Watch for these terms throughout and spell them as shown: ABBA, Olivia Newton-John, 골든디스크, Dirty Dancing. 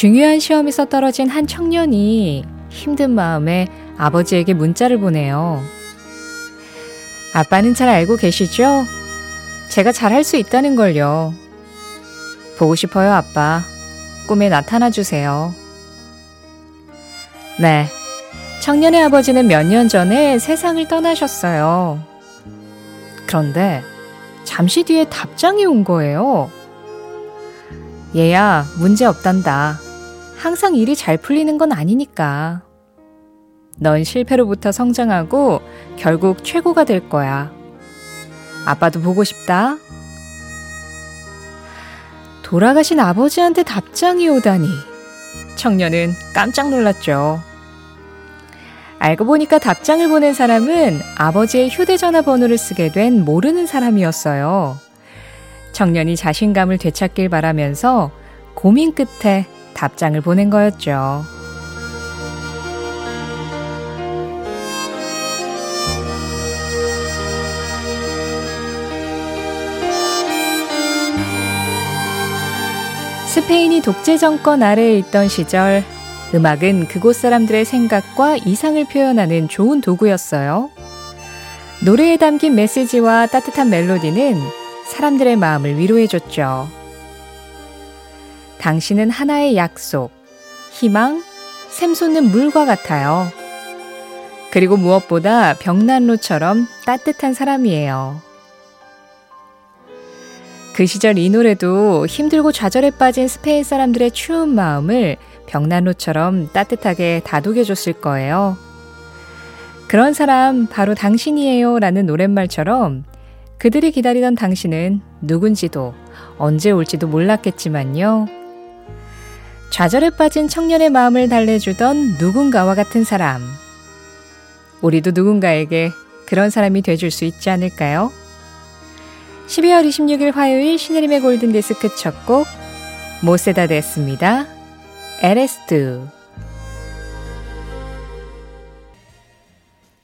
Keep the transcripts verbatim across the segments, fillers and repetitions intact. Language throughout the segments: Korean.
중요한 시험에서 떨어진 한 청년이 힘든 마음에 아버지에게 문자를 보내요. 아빠는 잘 알고 계시죠? 제가 잘할 수 있다는 걸요. 보고 싶어요, 아빠. 꿈에 나타나 주세요. 네, 청년의 아버지는 몇 년 전에 세상을 떠나셨어요. 그런데 잠시 뒤에 답장이 온 거예요. 얘야, 문제 없단다. 항상 일이 잘 풀리는 건 아니니까. 넌 실패로부터 성장하고 결국 최고가 될 거야. 아빠도 보고 싶다. 돌아가신 아버지한테 답장이 오다니 청년은 깜짝 놀랐죠. 알고 보니까 답장을 보낸 사람은 아버지의 휴대전화 번호를 쓰게 된 모르는 사람이었어요. 청년이 자신감을 되찾길 바라면서 고민 끝에 답장을 보낸 거였죠. 스페인이 독재 정권 아래에 있던 시절, 음악은 그곳 사람들의 생각과 이상을 표현하는 좋은 도구였어요. 노래에 담긴 메시지와 따뜻한 멜로디는 사람들의 마음을 위로해줬죠. 당신은 하나의 약속, 희망, 샘솟는 물과 같아요. 그리고 무엇보다 벽난로처럼 따뜻한 사람이에요. 그 시절 이 노래도 힘들고 좌절에 빠진 스페인 사람들의 추운 마음을 벽난로처럼 따뜻하게 다독여줬을 거예요. 그런 사람 바로 당신이에요 라는 노랫말처럼 그들이 기다리던 당신은 누군지도 언제 올지도 몰랐겠지만요. 좌절에 빠진 청년의 마음을 달래주던 누군가와 같은 사람. 우리도 누군가에게 그런 사람이 돼줄 수 있지 않을까요? 십이월 이십육일 화요일 신혜림의 골든디스크 첫 곡 모세다 됐습니다. 엘에스두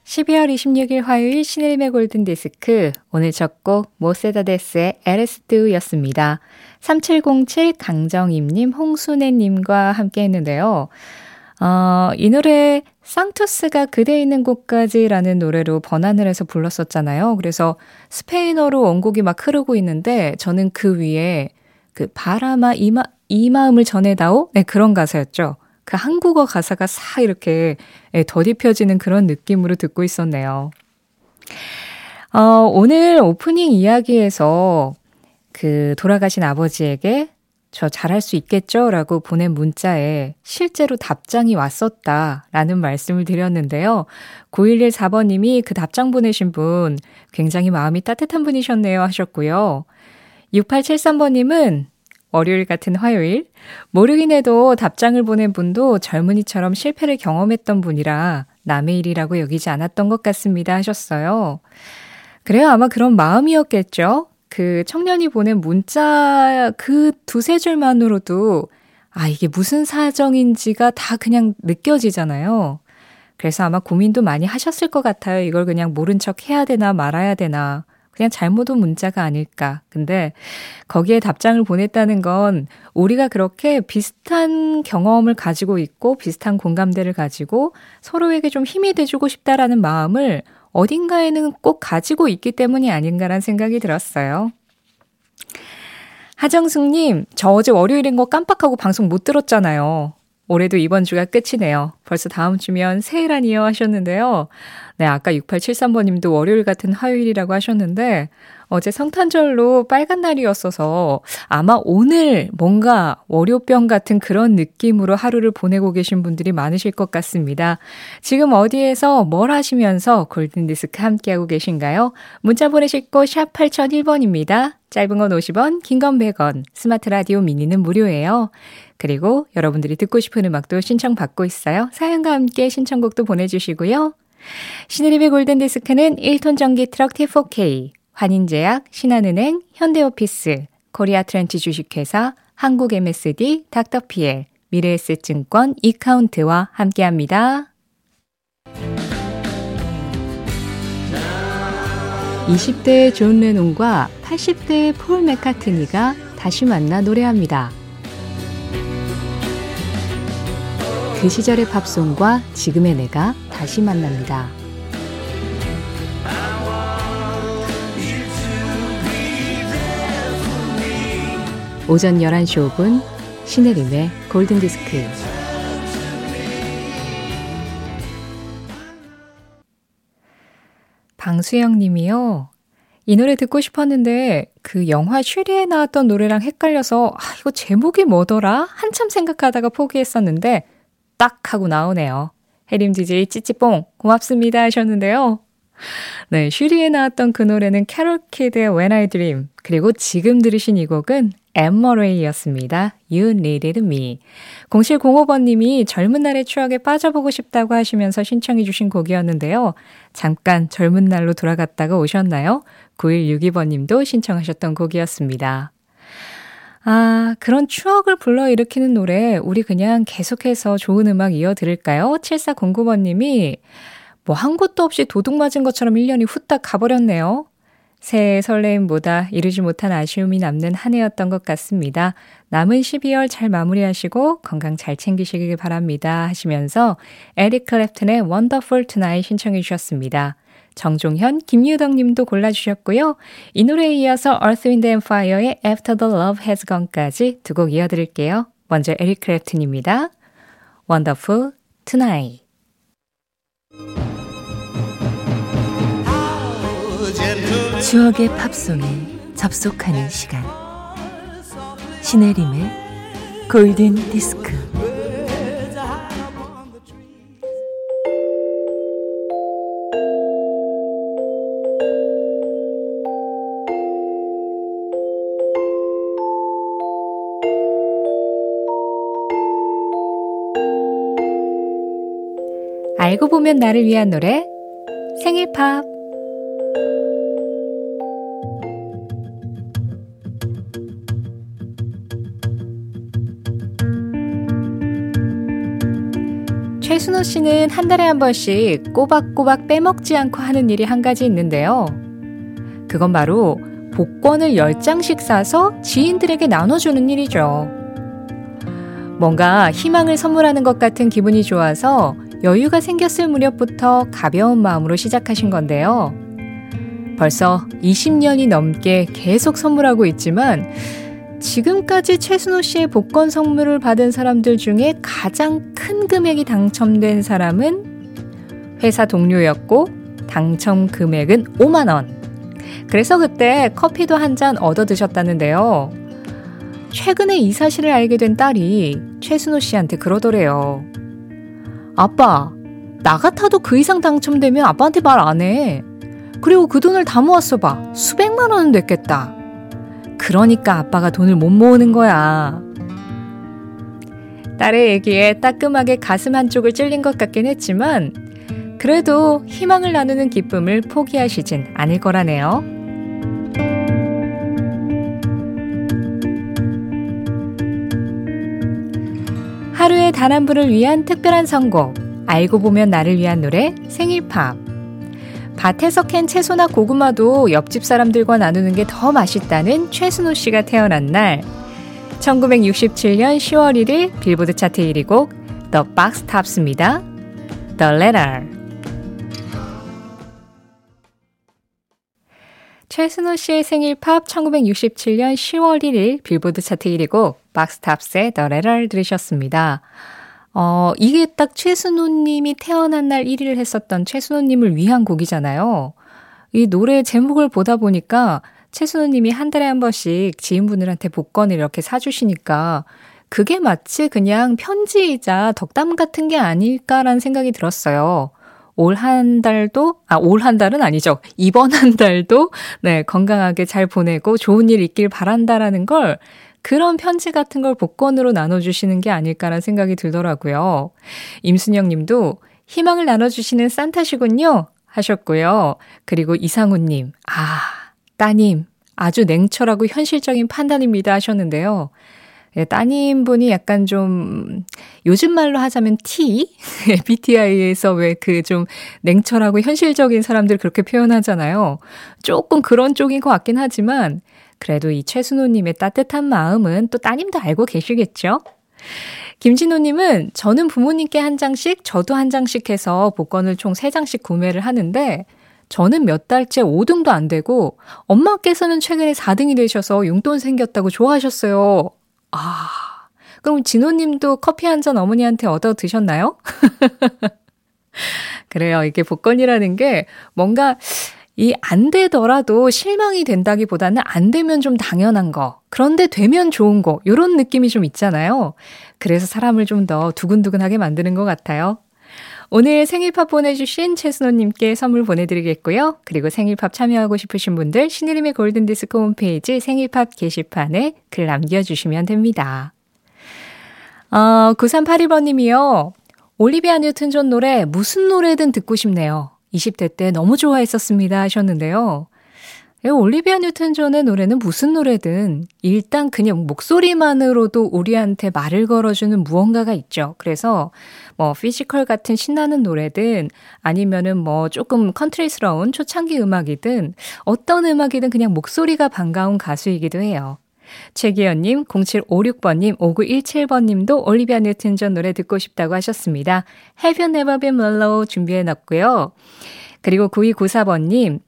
십이월 이십육일 화요일 신혜림의 골든디스크 오늘 첫 곡 모세다데스의 엘에스두였습니다. 삼칠공칠 강정임님, 홍순애님과 함께 했는데요. 어, 이 노래 상투스가 그대 있는 곳까지라는 노래로 번안을 해서 불렀었잖아요. 그래서 스페인어로 원곡이 막 흐르고 있는데 저는 그 위에 그 바람아 이마, 이 마음을 전해다오? 네, 그런 가사였죠. 그 한국어 가사가 싹 이렇게 더딥혀지는 그런 느낌으로 듣고 있었네요. 어, 오늘 오프닝 이야기에서 그 돌아가신 아버지에게 저 잘할 수 있겠죠? 라고 보낸 문자에 실제로 답장이 왔었다라는 말씀을 드렸는데요. 구일일사번님이 그 답장 보내신 분 굉장히 마음이 따뜻한 분이셨네요 하셨고요. 육팔칠삼번님은 월요일 같은 화요일 모르긴 해도 답장을 보낸 분도 젊은이처럼 실패를 경험했던 분이라 남의 일이라고 여기지 않았던 것 같습니다 하셨어요. 그래요, 아마 그런 마음이었겠죠. 그 청년이 보낸 문자 그 두세 줄만으로도 아, 이게 무슨 사정인지가 다 그냥 느껴지잖아요. 그래서 아마 고민도 많이 하셨을 것 같아요. 이걸 그냥 모른 척 해야 되나 말아야 되나. 그냥 잘못 온 문자가 아닐까. 근데 거기에 답장을 보냈다는 건 우리가 그렇게 비슷한 경험을 가지고 있고 비슷한 공감대를 가지고 서로에게 좀 힘이 돼주고 싶다라는 마음을 어딘가에는 꼭 가지고 있기 때문이 아닌가라는 생각이 들었어요. 하정숙님, 저 어제 월요일인 거 깜빡하고 방송 못 들었잖아요. 올해도 이번 주가 끝이네요. 벌써 다음 주면 새해라니요 하셨는데요. 네, 아까 육팔칠삼번님도 월요일 같은 화요일이라고 하셨는데 어제 성탄절로 빨간 날이었어서 아마 오늘 뭔가 월요병 같은 그런 느낌으로 하루를 보내고 계신 분들이 많으실 것 같습니다. 지금 어디에서 뭘 하시면서 골든디스크 함께하고 계신가요? 문자 보내실 곳 샵 팔공공일번입니다. 짧은 건 오십 원, 긴 건 백 원, 스마트 라디오 미니는 무료예요. 그리고 여러분들이 듣고 싶은 음악도 신청받고 있어요. 사연과 함께 신청곡도 보내주시고요. 신혜림의 골든디스크는 일 톤 전기 트럭 티포케이, 환인제약, 신한은행, 현대오피스, 코리아 트렌치 주식회사, 한국 엠에스디, 닥터피엘, 미래에셋증권, 이카운트와 함께합니다. 이십대의 존 레논과 팔십대의 폴 맥카트니가 다시 만나 노래합니다. 그 시절의 팝송과 지금의 내가 다시 만납니다. 오전 열한 시 오 분 신혜림의 골든디스크. 방수영 님이요. 이 노래 듣고 싶었는데 그 영화 슈리에 나왔던 노래랑 헷갈려서 아, 이거 제목이 뭐더라? 한참 생각하다가 포기했었는데 딱 하고 나오네요. 혜림 디제이 찌찌뽕 고맙습니다 하셨는데요. 네, 슈리에 나왔던 그 노래는 캐롤키드의 When I Dream, 그리고 지금 들으신 이 곡은 엠머레이였습니다. You Needed Me. 공칠공오 번님이 젊은 날의 추억에 빠져보고 싶다고 하시면서 신청해 주신 곡이었는데요. 잠깐 젊은 날로 돌아갔다가 오셨나요? 구일육이 번님도 신청하셨던 곡이었습니다. 아, 그런 추억을 불러일으키는 노래 우리 그냥 계속해서 좋은 음악 이어드릴까요? 칠사공구 번님이 뭐 한 곳도 없이 도둑 맞은 것처럼 일 년이 후딱 가버렸네요. 새해 설레임보다 이루지 못한 아쉬움이 남는 한 해였던 것 같습니다. 남은 십이월 잘 마무리하시고 건강 잘 챙기시길 바랍니다 하시면서 에릭 클랩튼의 Wonderful Tonight 신청해 주셨습니다. 정종현, 김유덕 님도 골라주셨고요. 이 노래에 이어서 Earth, Wind and Fire의 After the Love Has Gone까지 두 곡 이어드릴게요. 먼저 에릭 클랩튼입니다. Wonderful Tonight. 추억의 팝송에 접속하는 시간, 신혜림의 골든 디스크. 알고 보면 나를 위한 노래, 생일 팝. 최순호 씨는 한 달에 한 번씩 꼬박꼬박 빼먹지 않고 하는 일이 한 가지 있는데요. 그건 바로 복권을 열 장씩 사서 지인들에게 나눠주는 일이죠. 뭔가 희망을 선물하는 것 같은 기분이 좋아서 여유가 생겼을 무렵부터 가벼운 마음으로 시작하신 건데요. 벌써 이십 년이 넘게 계속 선물하고 있지만 지금까지 최순호 씨의 복권 선물을 받은 사람들 중에 가장 큰 금액이 당첨된 사람은 회사 동료였고 당첨 금액은 오만 원. 그래서 그때 커피도 한 잔 얻어 드셨다는데요. 최근에 이 사실을 알게 된 딸이 최순호 씨한테 그러더래요. 아빠, 나 같아도 그 이상 당첨되면 아빠한테 말 안 해. 그리고 그 돈을 다 모았어 봐. 수백만 원은 됐겠다. 그러니까 아빠가 돈을 못 모으는 거야. 딸의 얘기에 따끔하게 가슴 한쪽을 찔린 것 같긴 했지만 그래도 희망을 나누는 기쁨을 포기하시진 않을 거라네요. 하루에 단 한 분을 위한 특별한 선곡, 알고 보면 나를 위한 노래, 생일 팝. 밭에서 캔 채소나 고구마도 옆집 사람들과 나누는 게 더 맛있다는 최순호 씨가 태어난 날, 천구백육십칠 년 시월 일일 빌보드 차트 일 위 곡 The Box Tops입니다. The Letter. 최순호 씨의 생일 팝, 천구백육십칠 년 시월 일일 빌보드 차트 일 위 곡 Box Tops의 The Letter 들으셨습니다. 어, 이게 딱 최순호님이 태어난 날 일 위를 했었던 최순호님을 위한 곡이잖아요. 이 노래 제목을 보다 보니까 최순호님이 한 달에 한 번씩 지인분들한테 복권을 이렇게 사주시니까 그게 마치 그냥 편지이자 덕담 같은 게 아닐까라는 생각이 들었어요. 올 한 달도, 아, 올 한 달은 아니죠. 이번 한 달도, 네, 건강하게 잘 보내고 좋은 일 있길 바란다라는 걸 그런 편지 같은 걸 복권으로 나눠주시는 게 아닐까라는 생각이 들더라고요. 임순영 님도 희망을 나눠주시는 산타시군요 하셨고요. 그리고 이상훈 님, 아, 따님, 아주 냉철하고 현실적인 판단입니다 하셨는데요. 따님 분이 약간 좀 요즘 말로 하자면 T? 비티아이에서 왜 그 좀 냉철하고 현실적인 사람들 그렇게 표현하잖아요. 조금 그런 쪽인 것 같긴 하지만 그래도 이 최순호님의 따뜻한 마음은 또 따님도 알고 계시겠죠? 김진호님은 저는 부모님께 한 장씩, 저도 한 장씩 해서 복권을 총 세 장씩 구매를 하는데 저는 몇 달째 오 등도 안 되고 엄마께서는 최근에 사 등이 되셔서 용돈 생겼다고 좋아하셨어요. 아, 그럼 진호님도 커피 한 잔 어머니한테 얻어 드셨나요? 그래요. 이게 복권이라는 게 뭔가 이 안 되더라도 실망이 된다기보다는 안 되면 좀 당연한 거, 그런데 되면 좋은 거, 이런 느낌이 좀 있잖아요. 그래서 사람을 좀 더 두근두근하게 만드는 것 같아요. 오늘 생일팝 보내주신 최순호님께 선물 보내드리겠고요. 그리고 생일팝 참여하고 싶으신 분들 신의림의 골든디스크 홈페이지 생일팝 게시판에 글 남겨주시면 됩니다. 어, 구삼팔이 번님이요. 올리비아 뉴튼 존 노래 무슨 노래든 듣고 싶네요. 이십 대 때 너무 좋아했었습니다 하셨는데요. 올리비아 뉴튼 존의 노래는 무슨 노래든 일단 그냥 목소리만으로도 우리한테 말을 걸어주는 무언가가 있죠. 그래서 뭐 피지컬 같은 신나는 노래든 아니면은 뭐 조금 컨트리스러운 초창기 음악이든 어떤 음악이든 그냥 목소리가 반가운 가수이기도 해요. 최기현님, 공칠오육 번님, 오구일칠 번님도 올리비아 뉴튼-존 노래 듣고 싶다고 하셨습니다. Have You Never Been Mellow 준비해놨고요. 그리고 구이구사 번님,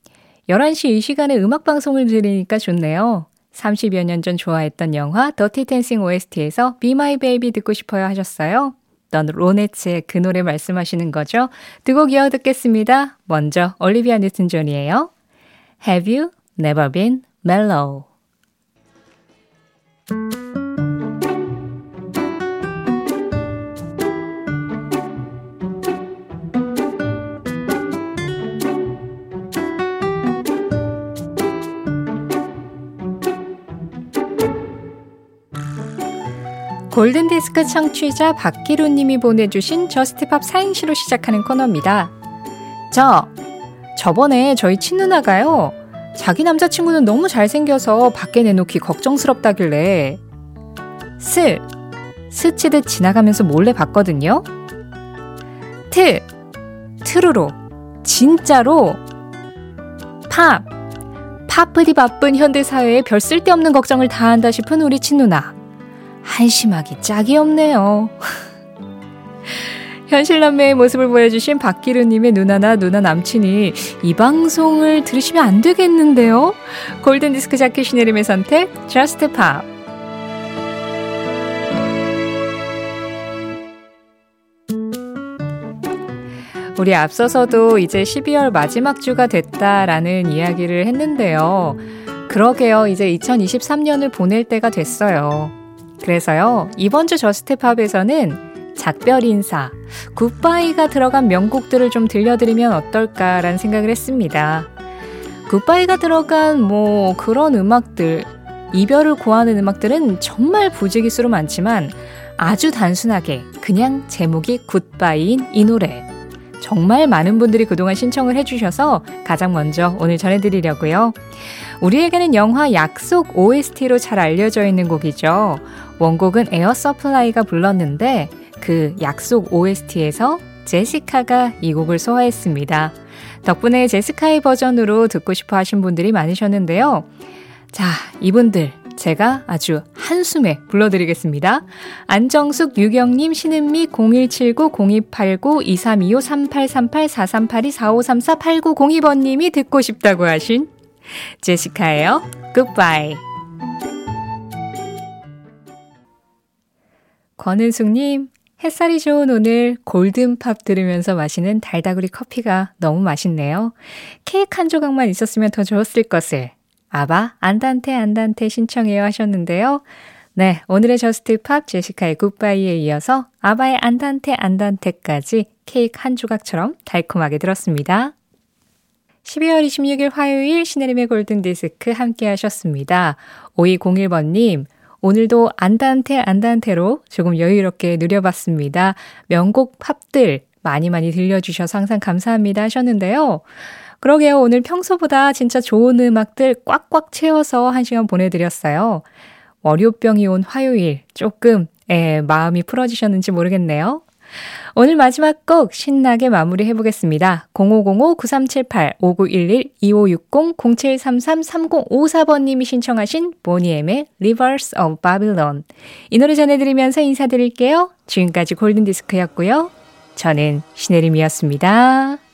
열한 시 이 시간에 음악방송을 들으니까 좋네요. 삼십여 년 전 좋아했던 영화 Dirty Dancing 오에스티에서 Be My Baby 듣고 싶어요 하셨어요. 넌 로네츠의 그 노래 말씀하시는 거죠. 두 곡 이어 듣겠습니다. 먼저 올리비아 뉴튼-존이에요. Have You Never Been Mellow. 골든디스크 청취자 박기루님이 보내주신 저스티팝 사행시로 시작하는 코너입니다. 저, 저번에 저희 친누나가요, 자기 남자친구는 너무 잘생겨서 밖에 내놓기 걱정스럽다길래 스, 스치듯 지나가면서 몰래 봤거든요. 트, 트루로, 진짜로. 팝, 바쁘디 바쁜 현대사회에 별 쓸데없는 걱정을 다 한다 싶은 우리 친누나. 한심하기 짝이 없네요. 현실남매의 모습을 보여주신 박기루님의 누나나 누나 남친이 이 방송을 들으시면 안 되겠는데요. 골든디스크 자켓 신혜림의 선택, Just Pop. 우리 앞서서도 이제 십이월 마지막 주가 됐다라는 이야기를 했는데요. 그러게요. 이제 이천이십삼 년을 보낼 때가 됐어요. 그래서요, 이번 주 저스트팝에서는 작별 인사, 굿바이가 들어간 명곡들을 좀 들려드리면 어떨까라는 생각을 했습니다. 굿바이가 들어간 뭐 그런 음악들, 이별을 고하는 음악들은 정말 부지기수로 많지만 아주 단순하게 그냥 제목이 굿바이인 이 노래. 정말 많은 분들이 그동안 신청을 해주셔서 가장 먼저 오늘 전해드리려고요. 우리에게는 영화 약속 오에스티로 잘 알려져 있는 곡이죠. 원곡은 에어 서플라이가 불렀는데 그 약속 오에스티에서 제시카가 이 곡을 소화했습니다. 덕분에 제시카의 버전으로 듣고 싶어 하신 분들이 많으셨는데요. 자, 이분들 제가 아주 한숨에 불러드리겠습니다. 안정숙, 유경님, 신은미, 공일칠구 공이팔구 이삼이오 삼팔삼팔 사삼팔이 사오삼사 팔구공이 번님이 듣고 싶다고 하신 제시카예요. 굿바이. 권은숙님, 햇살이 좋은 오늘 골든팝 들으면서 마시는 달다구리 커피가 너무 맛있네요. 케이크 한 조각만 있었으면 더 좋았을 것을. 아바, 안단테 안단테 신청해요 하셨는데요. 네, 오늘의 저스트팝 제시카의 굿바이에 이어서 아바의 안단테 안단테까지 케이크 한 조각처럼 달콤하게 들었습니다. 십이월 이십육일 화요일 신혜림의 골든디스크 함께 하셨습니다. 오이공일 번님, 오늘도 안단테 안단테로 조금 여유롭게 누려봤습니다. 명곡 팝들 많이 많이 들려주셔서 항상 감사합니다 하셨는데요. 그러게요. 오늘 평소보다 진짜 좋은 음악들 꽉꽉 채워서 한 시간 보내드렸어요. 월요병이 온 화요일 조금 에, 마음이 풀어지셨는지 모르겠네요. 오늘 마지막 곡 신나게 마무리해보겠습니다. 공오공오 구삼칠팔 오구일일 이오육공 공칠삼삼 삼공오사번님이 신청하신 보니엠의 Rivers of Babylon. 이 노래 전해드리면서 인사드릴게요. 지금까지 골든디스크였고요. 저는 신혜림이었습니다.